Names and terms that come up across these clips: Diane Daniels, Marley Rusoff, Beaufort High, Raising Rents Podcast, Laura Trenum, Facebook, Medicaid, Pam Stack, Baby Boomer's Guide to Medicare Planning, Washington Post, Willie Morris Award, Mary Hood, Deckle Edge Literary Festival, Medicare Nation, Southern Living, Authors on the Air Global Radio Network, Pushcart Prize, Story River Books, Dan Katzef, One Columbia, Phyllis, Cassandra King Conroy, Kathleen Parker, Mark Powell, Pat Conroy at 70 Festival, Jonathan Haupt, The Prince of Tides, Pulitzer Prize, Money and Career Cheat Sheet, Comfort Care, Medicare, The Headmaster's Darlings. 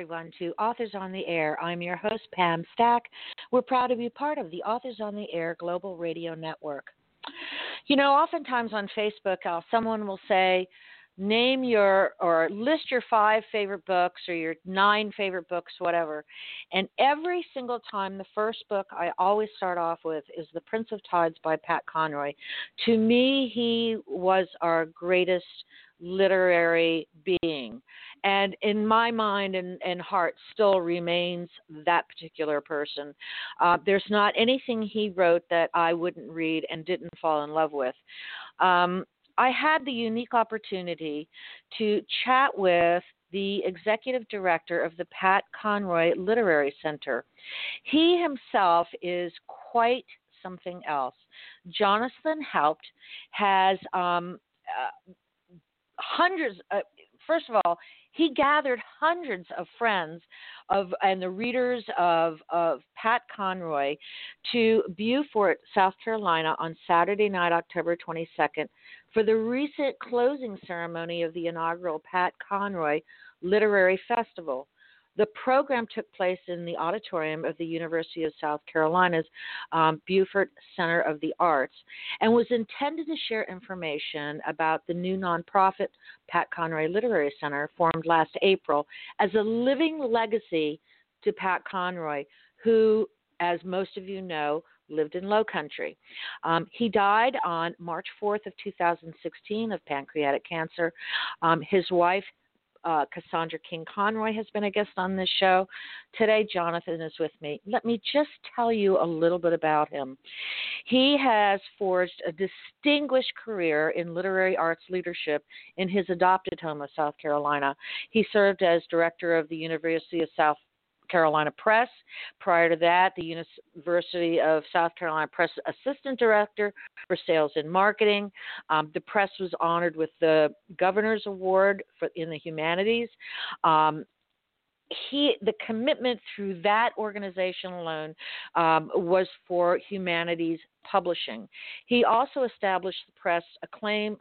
everyone to Authors on the Air. I'm your host, Pam Stack. We're proud to be part of the Authors on the Air Global Radio Network. You know, oftentimes on Facebook, someone will say, name your, or list your 5 favorite books or your 9 favorite books, whatever. And every single time, the first book I always start off with is The Prince of Tides by Pat Conroy. To me, he was our greatest literary being. And in my mind and heart still remains that particular person. There's not anything he wrote that I wouldn't read and didn't fall in love with. I had the unique opportunity to chat with the executive director of the Pat Conroy Literary Center. He himself is quite something else. Jonathan Haupt has first of all, he gathered hundreds of friends and the readers of Pat Conroy to Beaufort, South Carolina on Saturday night, October 22nd, for the recent closing ceremony of the inaugural Pat Conroy Literary Festival. The program took place in the auditorium of the University of South Carolina's Beaufort Center of the Arts and was intended to share information about the new nonprofit Pat Conroy Literary Center formed last April as a living legacy to Pat Conroy, who, as most of you know, lived in Low Country. He died on March 4th of 2016 of pancreatic cancer. His wife, Cassandra King Conroy, has been a guest on this show. Today, Jonathan is with me. Let me just tell you a little bit about him. He has forged a distinguished career in literary arts leadership in his adopted home of South Carolina. He served as director of the University of South Carolina Press. Prior to that, the University of South Carolina Press Assistant Director for Sales and Marketing. The press was honored with the Governor's Award in the Humanities. The commitment through that organization alone was for humanities publishing. He also established the press acclaimed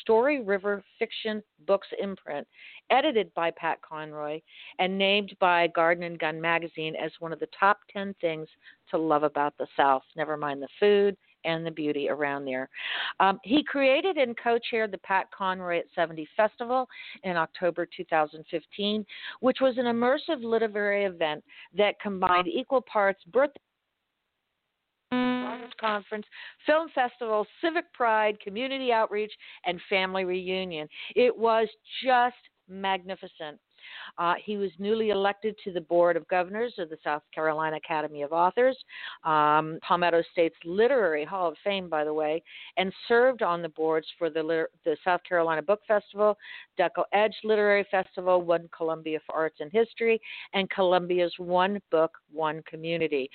Story River Fiction Books imprint, edited by Pat Conroy and named by Garden & Gun magazine as one of the top 10 things to love about the South, never mind the food and the beauty around there. He created and co-chaired the Pat Conroy at 70 Festival in October 2015, which was an immersive literary event that combined equal parts birthday conference, film festival, civic pride, community outreach, and family reunion. It was just magnificent. He was newly elected to the Board of Governors of the South Carolina Academy of Authors, Palmetto State's Literary Hall of Fame, by the way, and served on the boards for the South Carolina Book Festival, Deckle Edge Literary Festival, One Columbia for Arts and History, and Columbia's One Book, One Community.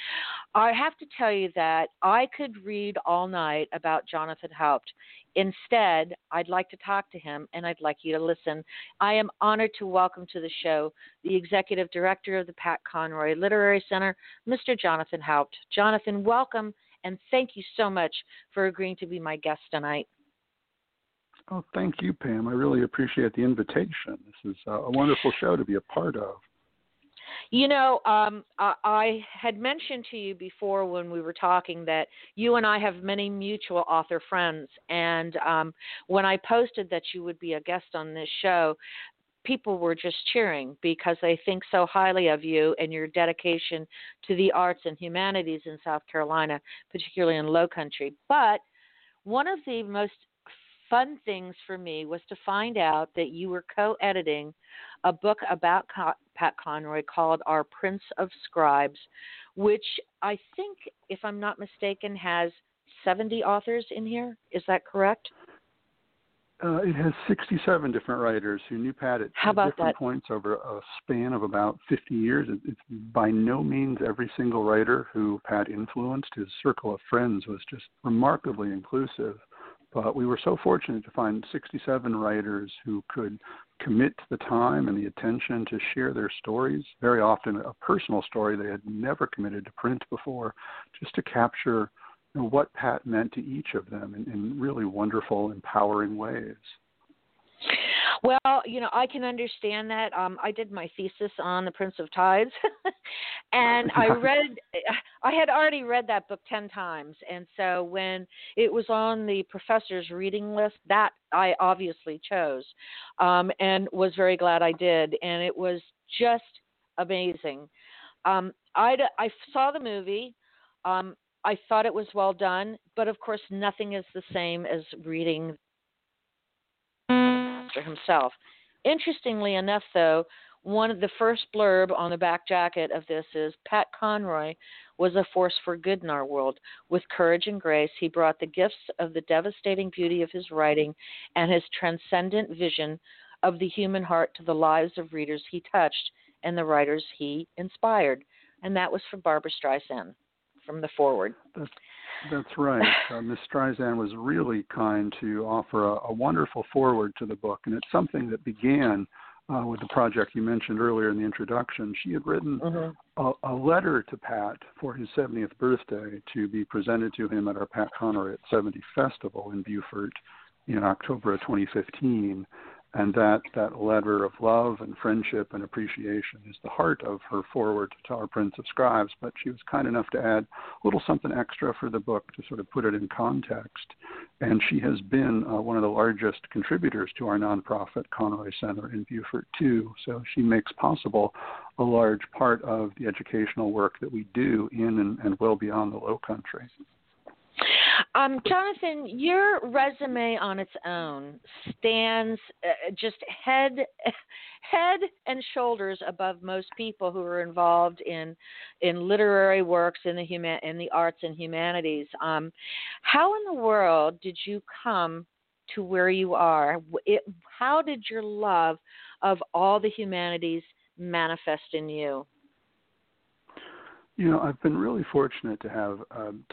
I have to tell you that I could read all night about Jonathan Haupt. Instead, I'd like to talk to him, and I'd like you to listen. I am honored to welcome to the show the Executive Director of the Pat Conroy Literary Center, Mr. Jonathan Haupt. Jonathan, welcome, and thank you so much for agreeing to be my guest tonight. Oh, thank you, Pam. I really appreciate the invitation. This is a wonderful show to be a part of. You know, I had mentioned to you before when we were talking that you and I have many mutual author friends. And when I posted that you would be a guest on this show, people were just cheering because they think so highly of you and your dedication to the arts and humanities in South Carolina, particularly in Low Country. But one of the most fun things for me was to find out that you were co-editing a book about Pat Conroy called Our Prince of Scribes, which I think, if I'm not mistaken, has 70 authors in here. Is that correct? It has 67 different writers who knew Pat at different points over a span of about 50 years. It's by no means every single writer who Pat influenced. His circle of friends was just remarkably inclusive. But we were so fortunate to find 67 writers who could commit the time and the attention to share their stories, very often a personal story they had never committed to print before, just to capture, you know, what Pat meant to each of them in really wonderful, empowering ways. Well, you know, I can understand that. I did my thesis on The Prince of Tides, and I had already read that book 10 times. And so when it was on the professor's reading list, that I obviously chose, and was very glad I did. And it was just amazing. I saw the movie. I thought it was well done, but of course, nothing is the same as reading himself. Interestingly enough, though, one of the first blurb on the back jacket of this is, Pat Conroy was a force for good in our world. With courage and grace, he brought the gifts of the devastating beauty of his writing and his transcendent vision of the human heart to the lives of readers he touched and the writers he inspired. And that was from Barbra Streisand, from the foreword. That's right. Ms. Streisand was really kind to offer a wonderful foreword to the book, and it's something that began with the project you mentioned earlier in the introduction. She had written a letter to Pat for his 70th birthday to be presented to him at our Pat Conroy at 70 Festival in Beaufort in October of 2015, and that letter of love and friendship and appreciation is the heart of her foreword to Our Prince of Scribes, but she was kind enough to add a little something extra for the book to sort of put it in context. And she has been one of the largest contributors to our nonprofit Conroy Center in Beaufort, too. So she makes possible a large part of the educational work that we do in and well beyond the Low Country. Jonathan, your resume on its own stands just head and shoulders above most people who are involved in literary works in the arts and humanities. How in the world did you come to where you are? How did your love of all the humanities manifest in you? You know, I've been really fortunate to have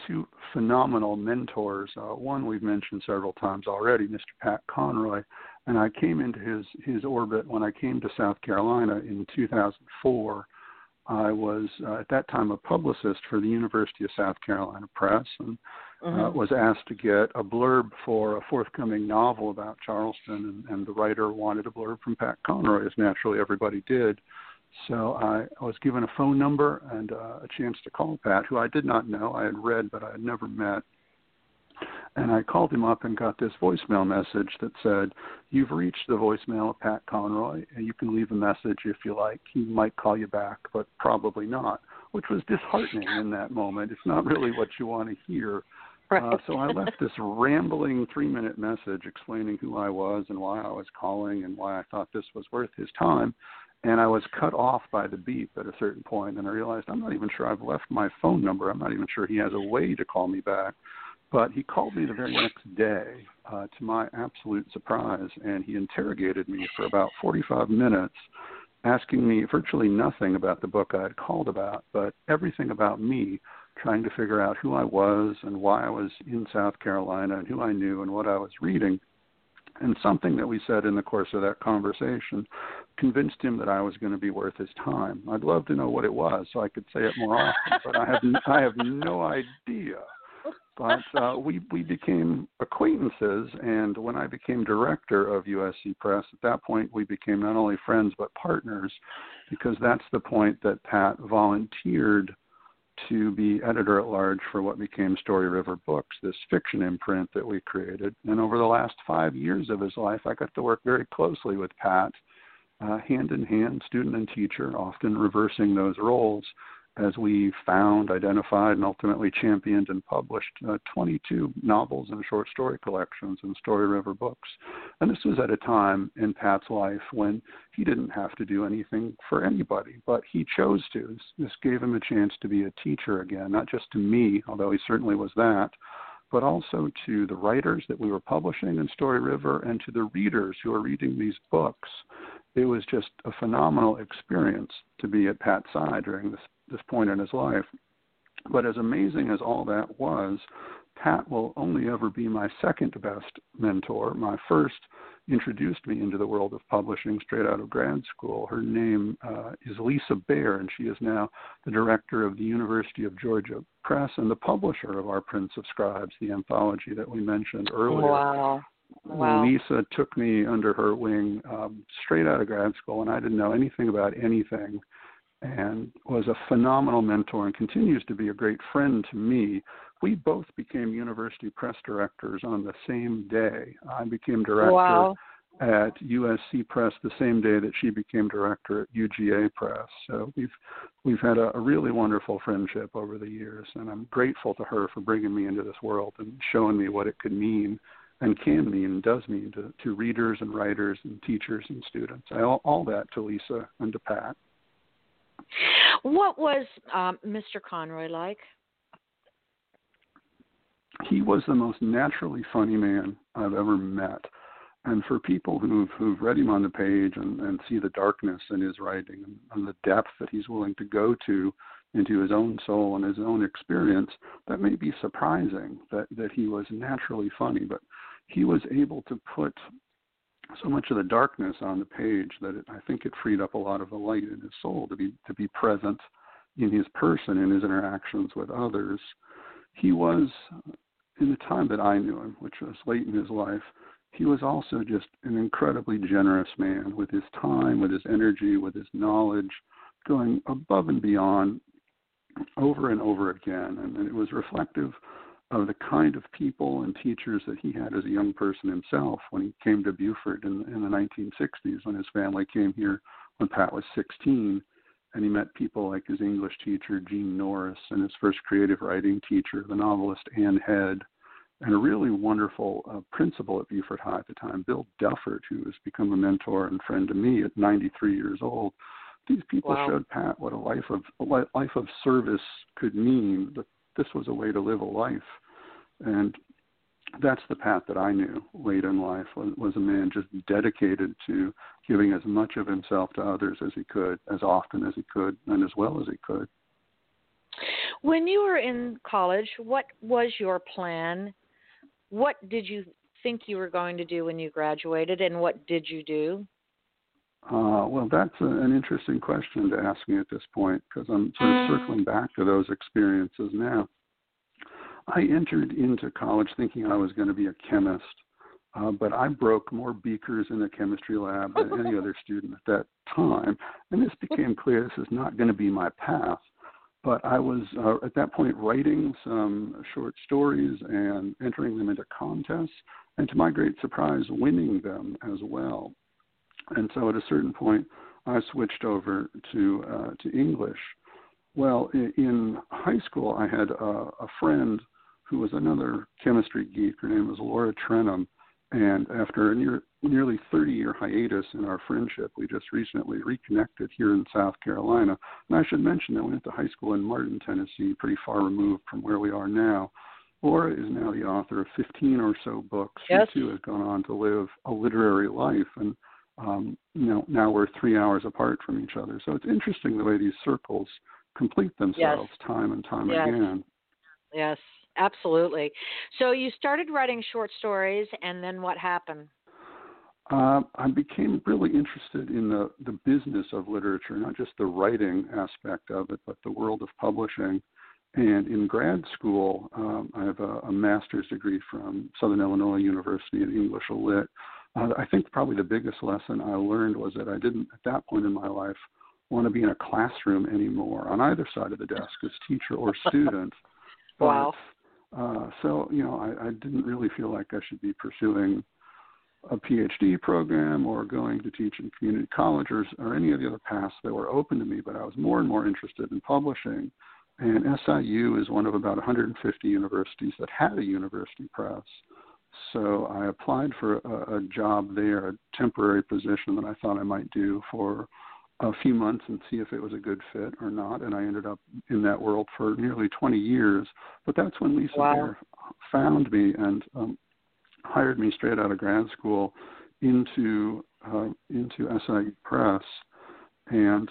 two phenomenal mentors. One we've mentioned several times already, Mr. Pat Conroy, and I came into his orbit when I came to South Carolina in 2004. I was, at that time, a publicist for the University of South Carolina Press, and was asked to get a blurb for a forthcoming novel about Charleston, and the writer wanted a blurb from Pat Conroy, as naturally everybody did. So I was given a phone number and a chance to call Pat, who I did not know. I had read, but I had never met. And I called him up and got this voicemail message that said, "You've reached the voicemail of Pat Conroy, and you can leave a message if you like. He might call you back, but probably not," which was disheartening in that moment. It's not really what you want to hear. Right. So I left this rambling 3-minute message explaining who I was and why I was calling and why I thought this was worth his time. And I was cut off by the beep at a certain point, and I realized I'm not even sure I've left my phone number. I'm not even sure he has a way to call me back. But he called me the very next day, to my absolute surprise, and he interrogated me for about 45 minutes, asking me virtually nothing about the book I had called about, but everything about me, trying to figure out who I was and why I was in South Carolina and who I knew and what I was reading. And something that we said in the course of that conversation convinced him that I was going to be worth his time. I'd love to know what it was so I could say it more often, but I have no idea. But we became acquaintances, and when I became director of USC Press, at that point we became not only friends but partners, because that's the point that Pat volunteered to be editor-at-large for what became Story River Books, this fiction imprint that we created. And over the last 5 years of his life, I got to work very closely with Pat, hand-in-hand, student and teacher, often reversing those roles as we found, identified, and ultimately championed and published 22 novels and short story collections in Story River Books. And this was at a time in Pat's life when he didn't have to do anything for anybody, but he chose to. This gave him a chance to be a teacher again, not just to me, although he certainly was that, but also to the writers that we were publishing in Story River and to the readers who are reading these books. It was just a phenomenal experience to be at Pat's side during this point in his life. But as amazing as all that was, Pat will only ever be my second best mentor. My first introduced me into the world of publishing straight out of grad school. Her name is Lisa Baer, and she is now the director of the University of Georgia Press and the publisher of Our Prince of Scribes, the anthology that we mentioned earlier. Wow. Wow. Lisa took me under her wing straight out of grad school, and I didn't know anything about anything, and was a phenomenal mentor and continues to be a great friend to me. We both became university press directors on the same day. I became director wow. at USC Press the same day that she became director at UGA Press. So we've had a really wonderful friendship over the years, and I'm grateful to her for bringing me into this world and showing me what it could mean and can mean and does mean to readers and writers and teachers and students. I owe all that to Lisa and to Pat. What was Mr. Conroy like? He was the most naturally funny man I've ever met. And for people who've read him on the page and see the darkness in his writing and the depth that he's willing to go to into his own soul and his own experience, that may be surprising that he was naturally funny. But he was able to put so much of the darkness on the page that I think it freed up a lot of the light in his soul to be present in his person, in his interactions with others. He was, in the time that I knew him, which was late in his life, he was also just an incredibly generous man with his time, with his energy, with his knowledge, going above and beyond over and over again. And it was reflective of the kind of people and teachers that he had as a young person himself when he came to Beaufort in the 1960s, when his family came here when Pat was 16. And he met people like his English teacher, Gene Norris, and his first creative writing teacher, the novelist Ann Head, and a really wonderful principal at Beaufort High at the time, Bill Duffert, who has become a mentor and friend to me at 93 years old. These people wow. showed Pat what a life of service could mean, that this was a way to live a life. And that's the Pat that I knew late in life, was a man just dedicated to giving as much of himself to others as he could, as often as he could, and as well as he could. When you were in college, what was your plan? What did you think you were going to do when you graduated, and what did you do? Well, that's an interesting question to ask me at this point, because I'm sort of circling back to those experiences now. I entered into college thinking I was going to be a chemist, but I broke more beakers in the chemistry lab than any other student at that time. And this became clear, this is not going to be my path. But I was, at that point, writing some short stories and entering them into contests, and to my great surprise, winning them as well. And so at a certain point, I switched over to English. Well, in high school, I had a friend who was another chemistry geek. Her name was Laura Trenum. And after a nearly 30-year hiatus in our friendship, we just recently reconnected here in South Carolina. And I should mention that we went to high school in Martin, Tennessee, pretty far removed from where we are now. Laura is now the author of 15 or so books. Yes. She, too, has gone on to live a literary life. And now we're 3 hours apart from each other. So it's interesting the way these circles complete themselves yes. time and time yes. again. Yes. Absolutely. So you started writing short stories, and then what happened? I became really interested in the business of literature, not just the writing aspect of it, but the world of publishing. And in grad school, I have a master's degree from Southern Illinois University in English Lit. I think probably the biggest lesson I learned was that I didn't, at that point in my life, want to be in a classroom anymore on either side of the desk as teacher or student. But, wow. So, I didn't really feel like I should be pursuing a PhD program or going to teach in community college or any of the other paths that were open to me, but I was more and more interested in publishing. And SIU is one of about 150 universities that had a university press. So I applied for a job there, a temporary position that I thought I might do for a few months and see if it was a good fit or not, and I ended up in that world for nearly 20 years. But that's when Lisa wow. Baer found me and hired me straight out of grad school into SIU Press. And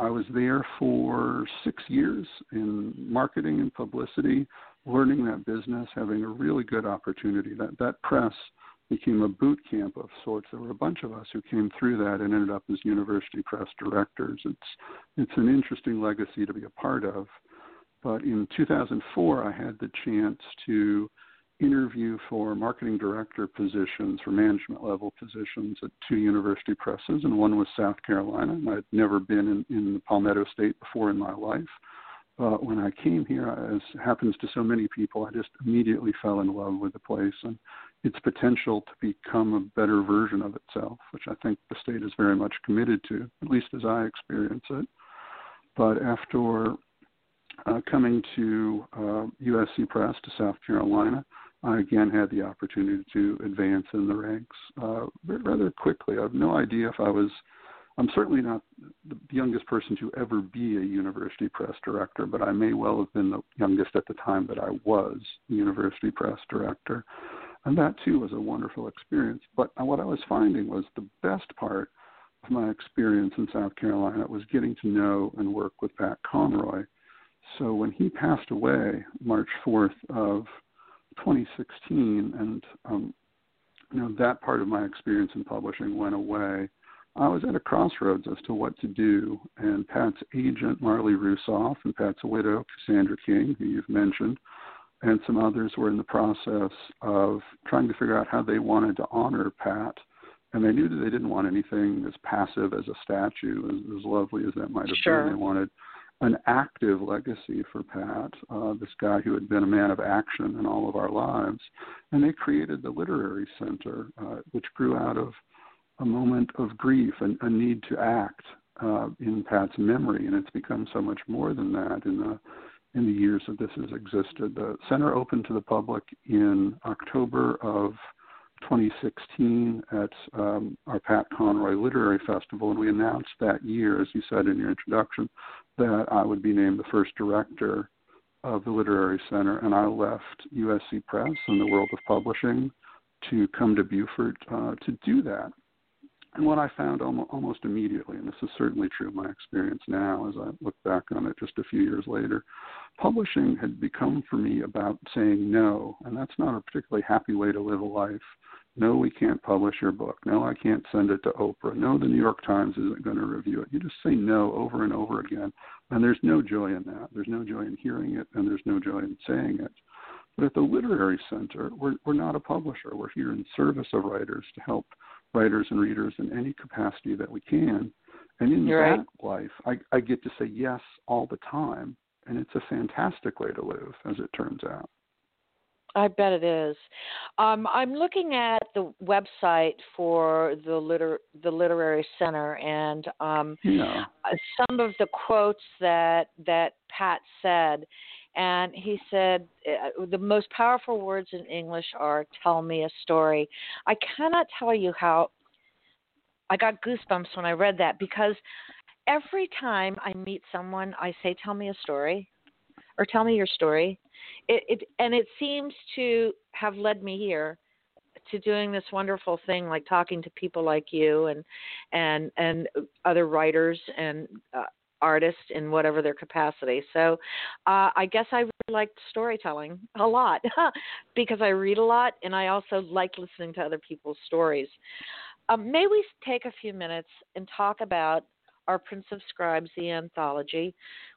I was there for 6 years in marketing and publicity, learning that business, having a really good opportunity. That press became a boot camp of sorts. There were a bunch of us who came through that and ended up as university press directors. It's an interesting legacy to be a part of. But in 2004, I had the chance to interview for marketing director positions, for management level positions at two university presses, and one was South Carolina. And I'd never been in the Palmetto State before in my life. But when I came here, as happens to so many people, I just immediately fell in love with the place and its potential to become a better version of itself, which I think the state is very much committed to, at least as I experience it. But after coming to USC Press to South Carolina, I again had the opportunity to advance in the ranks rather quickly. I have no idea if I'm certainly not the youngest person to ever be a university press director, but I may well have been the youngest at the time that I was a university press director. And that, too, was a wonderful experience. But what I was finding was the best part of my experience in South Carolina was getting to know and work with Pat Conroy. So when he passed away March 4th of 2016, and that part of my experience in publishing went away, I was at a crossroads as to what to do, and Pat's agent, Marley Rusoff, and Pat's widow, Cassandra King, who you've mentioned, and some others were in the process of trying to figure out how they wanted to honor Pat, and they knew that they didn't want anything as passive as a statue, as lovely as that might have been. They wanted an active legacy for Pat, this guy who had been a man of action in all of our lives, and they created the Literary Center, which grew out of a moment of grief and a need to act in Pat's memory, and it's become so much more than that in the years that this has existed. The center opened to the public in October of 2016 at our Pat Conroy Literary Festival, and we announced that year, as you said in your introduction, that I would be named the first director of the Literary Center, and I left USC Press and the world of publishing to come to Beaufort to do that. And what I found almost immediately, and this is certainly true of my experience now as I look back on it just a few years later, publishing had become for me about saying no, and that's not a particularly happy way to live a life. No, we can't publish your book. No, I can't send it to Oprah. No, the New York Times isn't going to review it. You just say no over and over again, and there's no joy in that. There's no joy in hearing it, and there's no joy in saying it. But at the Literary Center, we're not a publisher. We're here in service of writers to help writers and readers in any capacity that we can. And in that life, I get to say yes all the time. And it's a fantastic way to live, as it turns out. I bet it is. I'm looking at the website for the Literary Center, and some of the quotes that Pat said. And he said, the most powerful words in English are, "Tell me a story." I cannot tell you how I got goosebumps when I read that, because every time I meet someone, I say, "Tell me a story," or "Tell me your story." And it seems to have led me here to doing this wonderful thing, like talking to people like you and other writers and artists in whatever their capacity. So I guess I really liked storytelling a lot because I read a lot, and I also like listening to other people's stories. May we take a few minutes and talk about Our Prince of Scribes, the anthology?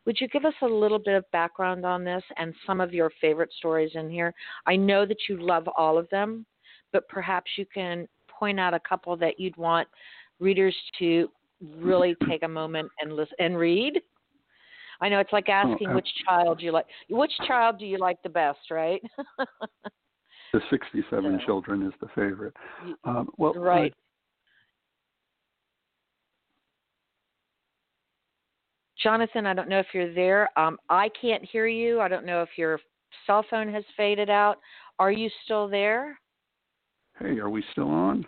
Would you give us a little bit of background on this and some of your favorite stories in here? I know that you love all of them, but perhaps you can point out a couple that you'd want readers to really take a moment and listen and read. I know it's like asking which child you like. Which child do you like the best, right? The 67 children is the favorite. Right. Jonathan, I don't know if you're there. I can't hear you. I don't know if your cell phone has faded out. Are you still there? Hey, are we still on?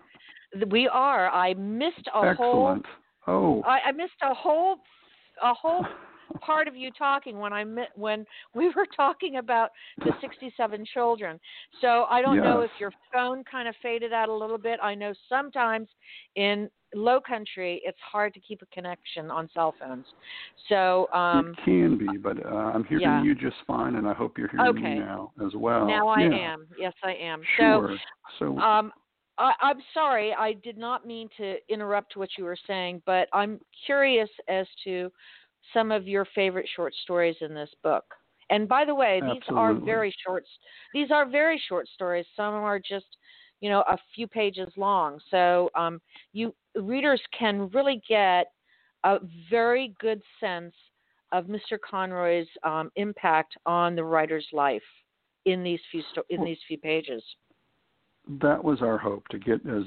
We are. I missed a Excellent. Whole. Oh. I missed a whole part of you talking when we were talking about the 67 children. So I don't know if your phone kind of faded out a little bit. I know sometimes in low country it's hard to keep a connection on cell phones. So it can be, but I'm hearing you just fine, and I hope you're hearing me now as well. Now I am. Yes, I am. Sure. So I'm sorry, I did not mean to interrupt what you were saying, but I'm curious as to some of your favorite short stories in this book And by the way, these are very short. These are very short stories. Some are just, you know, a few pages long. So readers can really get a very good sense of Mr. Conroy's impact on the writer's life in these few pages. That was our hope, to get as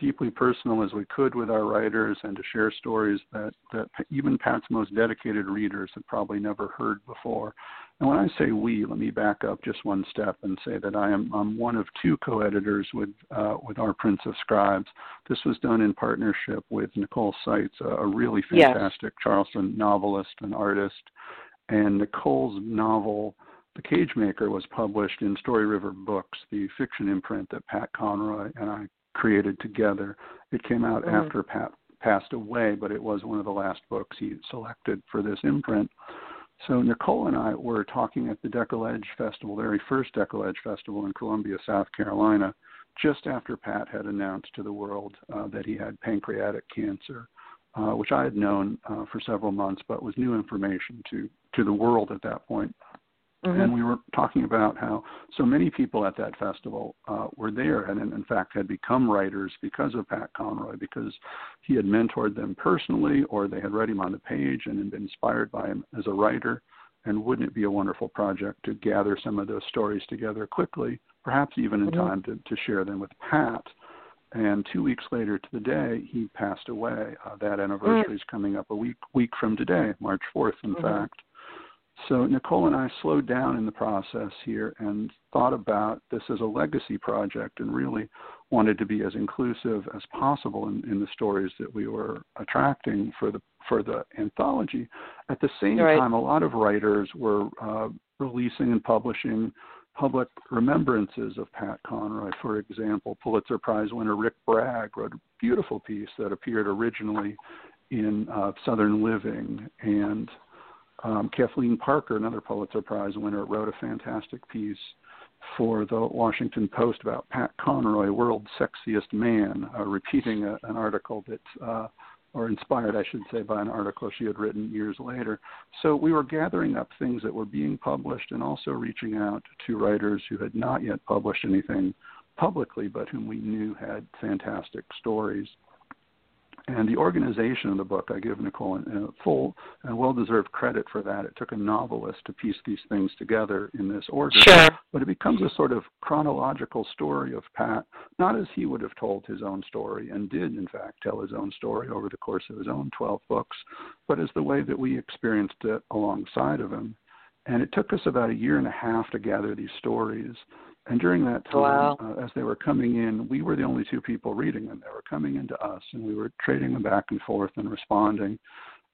deeply personal as we could with our writers and to share stories that even Pat's most dedicated readers had probably never heard before. And when I say we, let me back up just one step and say that I'm one of two co-editors with Our Prince of Scribes. This was done in partnership with Nicole Seitz, a really fantastic Charleston novelist and artist. And Nicole's novel, The Cage Maker, was published in Story River Books, the fiction imprint that Pat Conroy and I created together. It came out after Pat passed away, but it was one of the last books he selected for this imprint. So Nicole and I were talking at the Deckle Edge Festival, the very first Deckle Edge Festival in Columbia, South Carolina, just after Pat had announced to the world that he had pancreatic cancer, which I had known for several months, but was new information to the world at that point. Mm-hmm. And we were talking about how so many people at that festival were there and, in fact, had become writers because of Pat Conroy, because he had mentored them personally or they had read him on the page and had been inspired by him as a writer. And wouldn't it be a wonderful project to gather some of those stories together quickly, perhaps even in time to share them with Pat? And 2 weeks later to the day, he passed away. That anniversary is coming up a week from today, March 4th, in fact. So Nicole and I slowed down in the process here and thought about this as a legacy project and really wanted to be as inclusive as possible in the stories that we were attracting for the anthology. At the same time, a lot of writers were releasing and publishing public remembrances of Pat Conroy. For example, Pulitzer Prize winner Rick Bragg wrote a beautiful piece that appeared originally in Southern Living, and Kathleen Parker, another Pulitzer Prize winner, wrote a fantastic piece for the Washington Post about Pat Conroy, World's Sexiest Man, repeating an article or inspired, I should say, by an article she had written years later. So we were gathering up things that were being published and also reaching out to writers who had not yet published anything publicly, but whom we knew had fantastic stories. And the organization of the book, I give Nicole a full and well-deserved credit for that. It took a novelist to piece these things together in this order. Sure. But it becomes a sort of chronological story of Pat, not as he would have told his own story, and did, in fact, tell his own story over the course of his own 12 books, but as the way that we experienced it alongside of him. And it took us about a year and a half to gather these stories. And during that time, as they were coming in, we were the only two people reading them. They were coming into us, and we were trading them back and forth and responding.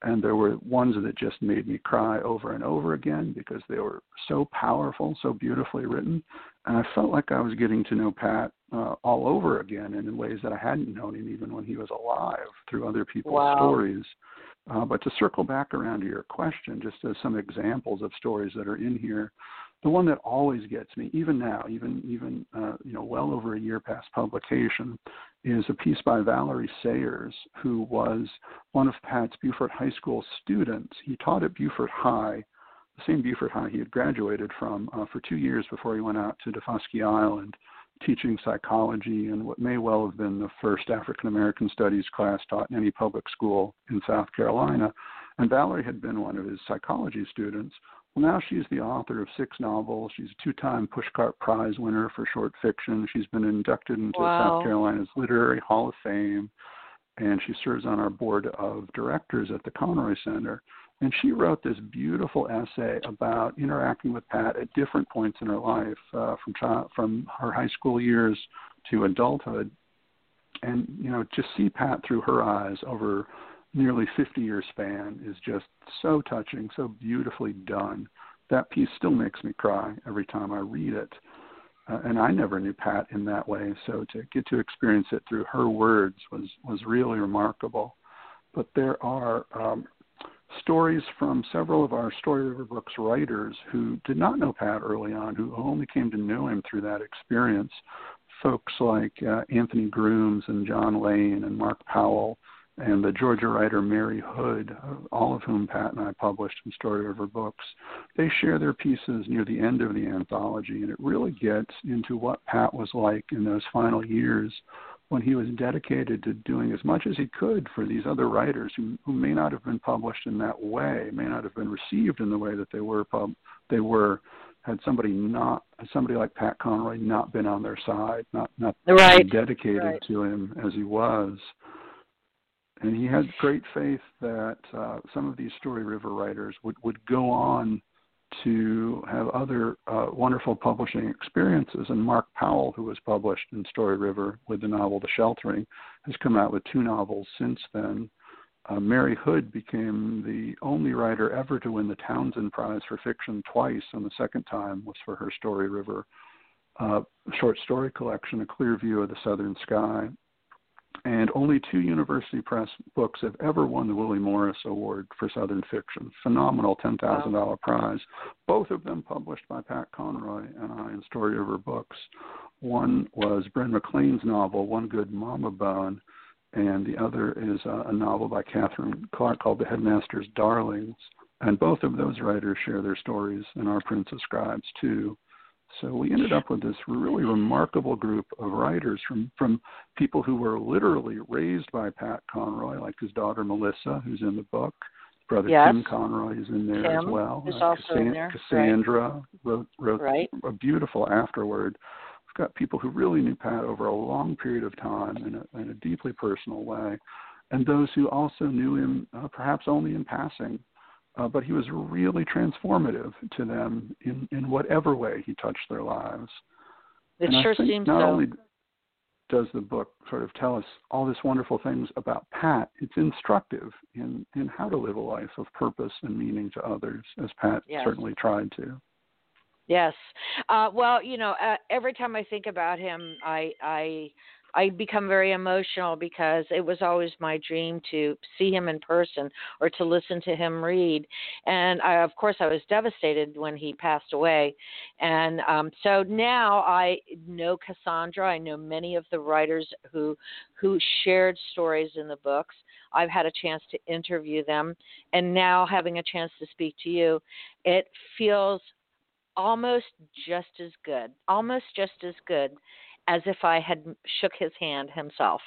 And there were ones that just made me cry over and over again because they were so powerful, so beautifully written. And I felt like I was getting to know Pat all over again and in ways that I hadn't known him even when he was alive through other people's stories. But to circle back around to your question, just as some examples of stories that are in here, the one that always gets me, even now, even well over a year past publication, is a piece by Valerie Sayers, who was one of Pat's Beaufort High School students. He taught at Beaufort High, the same Beaufort High he had graduated from for 2 years before he went out to Defosky Island, teaching psychology and what may well have been the first African-American studies class taught in any public school in South Carolina. And Valerie had been one of his psychology students. Well, now she's the author of 6 novels. She's a 2-time Pushcart Prize winner for short fiction. She's been inducted into South Carolina's Literary Hall of Fame, and she serves on our board of directors at the Conroy Center. And she wrote this beautiful essay about interacting with Pat at different points in her life, from her high school years to adulthood. And, you know, to see Pat through her eyes over nearly 50-year span is just so touching, so beautifully done. That piece still makes me cry every time I read it. And I never knew Pat in that way, so to get to experience it through her words was really remarkable. But there are stories from several of our Story River Books writers who did not know Pat early on, who only came to know him through that experience. Folks like Anthony Grooms and John Lane and Mark Powell and the Georgia writer Mary Hood, all of whom Pat and I published in Story River Books. They share their pieces near the end of the anthology, and it really gets into what Pat was like in those final years when he was dedicated to doing as much as he could for these other writers who may not have been published in that way, may not have been received in the way that they were had somebody like Pat Conroy not been on their side, not right. dedicated right. to him as he was. And he had great faith that some of these Story River writers would go on to have other wonderful publishing experiences. And Mark Powell, who was published in Story River with the novel The Sheltering, has come out with 2 novels since then. Mary Hood became the only writer ever to win the Townsend Prize for fiction twice, and the second time was for her Story River short story collection, A Clear View of the Southern Sky. And only 2 University Press books have ever won the Willie Morris Award for Southern Fiction. Phenomenal $10,000 wow. prize. Both of them published by Pat Conroy and I in Story River Books. One was Bren McLean's novel, One Good Mama Bone, and the other is a novel by Catherine Clark called The Headmaster's Darlings. And both of those writers share their stories in Our Prince of Scribes, too. So we ended up with this really remarkable group of writers from people who were literally raised by Pat Conroy, like his daughter Melissa, who's in the book. His brother yes. Tim Conroy is in there as well. Cassandra right. wrote right. a beautiful afterword. We've got people who really knew Pat over a long period of time in a deeply personal way, and those who also knew him perhaps only in passing. But he was really transformative to them in whatever way he touched their lives. It and sure seems not so. Only does the book sort of tell us all this wonderful things about Pat, it's instructive in how to live a life of purpose and meaning to others, as Pat yes. certainly tried to. Yes. Well, every time I think about him, I become very emotional because it was always my dream to see him in person or to listen to him read. And I was devastated when he passed away. And so now I know Cassandra. I know many of the writers who shared stories in the books. I've had a chance to interview them. And now having a chance to speak to you, it feels almost just as good as if I had shook his hand himself,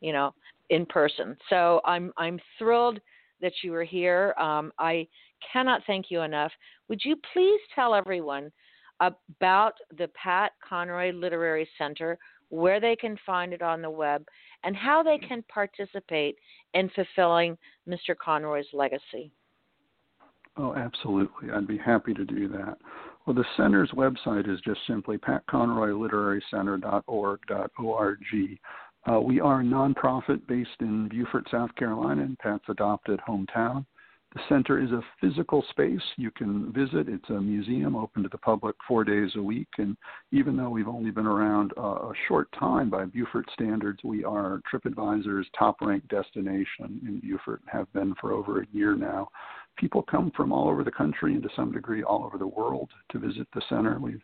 in person. So I'm thrilled that you were here. I cannot thank you enough. Would you please tell everyone about the Pat Conroy Literary Center, where they can find it on the web, and how they can participate in fulfilling Mr. Conroy's legacy? Oh, absolutely. I'd be happy to do that. Well, the center's website is just simply patconroyliterarycenter.org. We are a nonprofit based in Beaufort, South Carolina, in Pat's adopted hometown. The center is a physical space you can visit. It's a museum open to the public 4 days a week. And even though we've only been around a short time by Beaufort standards, we are TripAdvisor's top-ranked destination in Beaufort, have been for over a year now. People come from all over the country and to some degree all over the world to visit the center. We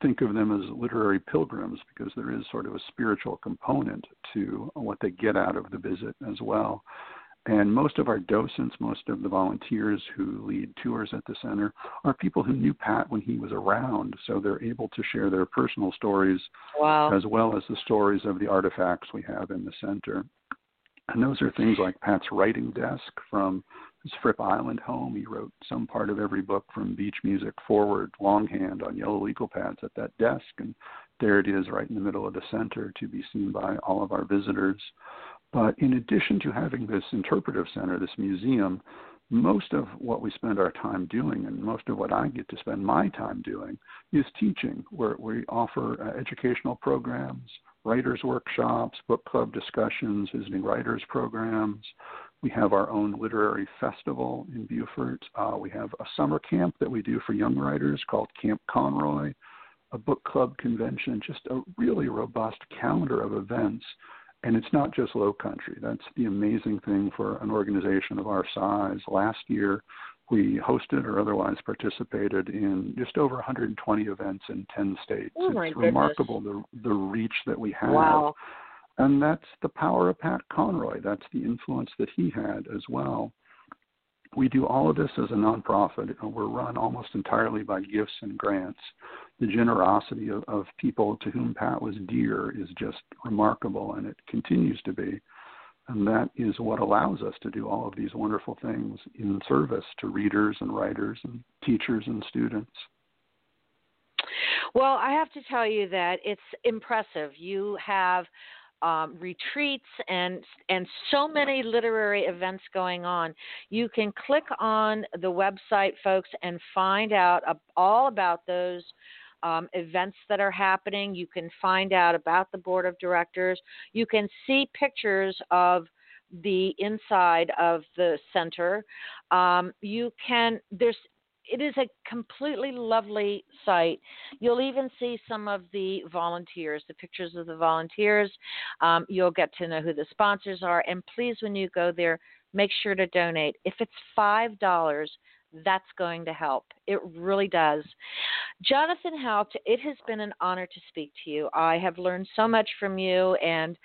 think of them as literary pilgrims because there is sort of a spiritual component to what they get out of the visit as well. And most of our docents, most of the volunteers who lead tours at the center are people who knew Pat when he was around, so they're able to share their personal stories wow. as well as the stories of the artifacts we have in the center. And those are things like Pat's writing desk from his Fripp Island home. He wrote some part of every book from Beach Music forward, longhand on yellow legal pads at that desk, and there it is right in the middle of the center to be seen by all of our visitors. But in addition to having this interpretive center, this museum, most of what we spend our time doing and most of what I get to spend my time doing is teaching, where we offer educational programs, writers' workshops, book club discussions, visiting writers' programs. We have our own literary festival in Beaufort. We have a summer camp that we do for young writers called Camp Conroy, a book club convention, just a really robust calendar of events. And it's not just Low Country. That's the amazing thing for an organization of our size. Last year, we hosted or otherwise participated in just over 120 events in 10 states. Oh, it's remarkable the reach that we have. Wow. And that's the power of Pat Conroy. That's the influence that he had as well. We do all of this as a nonprofit. We're run almost entirely by gifts and grants. The generosity of people to whom Pat was dear is just remarkable, and it continues to be. And that is what allows us to do all of these wonderful things in service to readers and writers and teachers and students. Well, I have to tell you that it's impressive. You have retreats and so many literary events going on. You can click on the website, folks, and find out all about those events that are happening. You can find out about the board of directors. You can see pictures of the inside of the center. It is a completely lovely site. You'll even see some of the volunteers, the pictures of the volunteers. You'll get to know who the sponsors are. And please, when you go there, make sure to donate. If it's $5, that's going to help. It really does. Jonathan Haupt, it has been an honor to speak to you. I have learned so much from you, and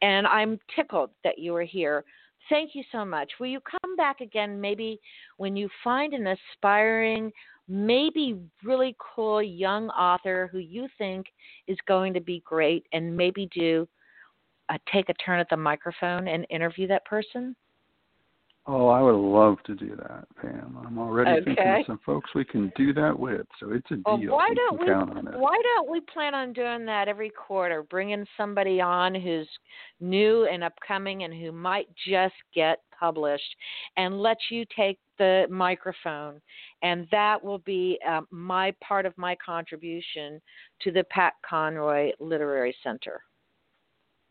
I'm tickled that you are here. Thank you so much. Will you come back again maybe when you find an aspiring, maybe really cool young author who you think is going to be great, and maybe take a turn at the microphone and interview that person? Oh, I would love to do that, Pam. I'm already thinking of some folks we can do that with, so it's a deal. Well, why don't we plan on doing that every quarter, bringing somebody on who's new and upcoming and who might just get published, and let you take the microphone, and that will be my part of my contribution to the Pat Conroy Literary Center.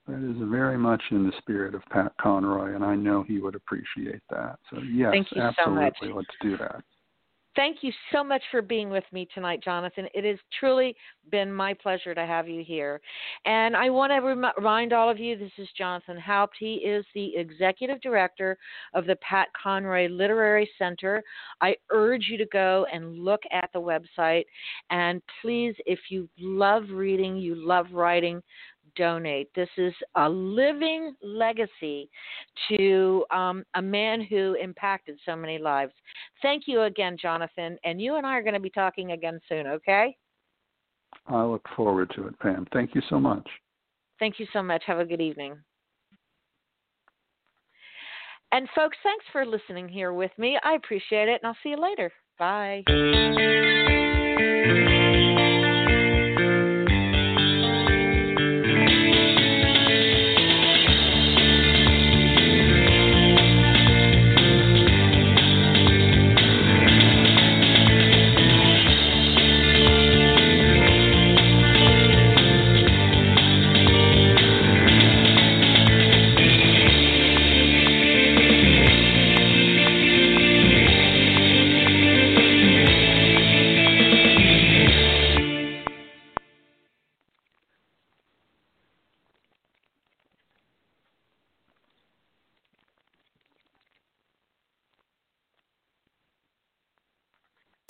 That is very much in the spirit of Pat Conroy, and I know he would appreciate that. So, yes, absolutely, so let's do that. Thank you so much for being with me tonight, Jonathan. It has truly been my pleasure to have you here. And I want to remind all of you, this is Jonathan Haupt. He is the executive director of the Pat Conroy Literary Center. I urge you to go and look at the website. And please, if you love reading, you love writing, donate. This is a living legacy to a man who impacted so many lives. Thank you again, Jonathan, and you and I are going to be talking again soon, okay? I look forward to it, Pam. Thank you so much. Thank you so much. Have a good evening. And folks, thanks for listening here with me. I appreciate it, and I'll see you later. Bye.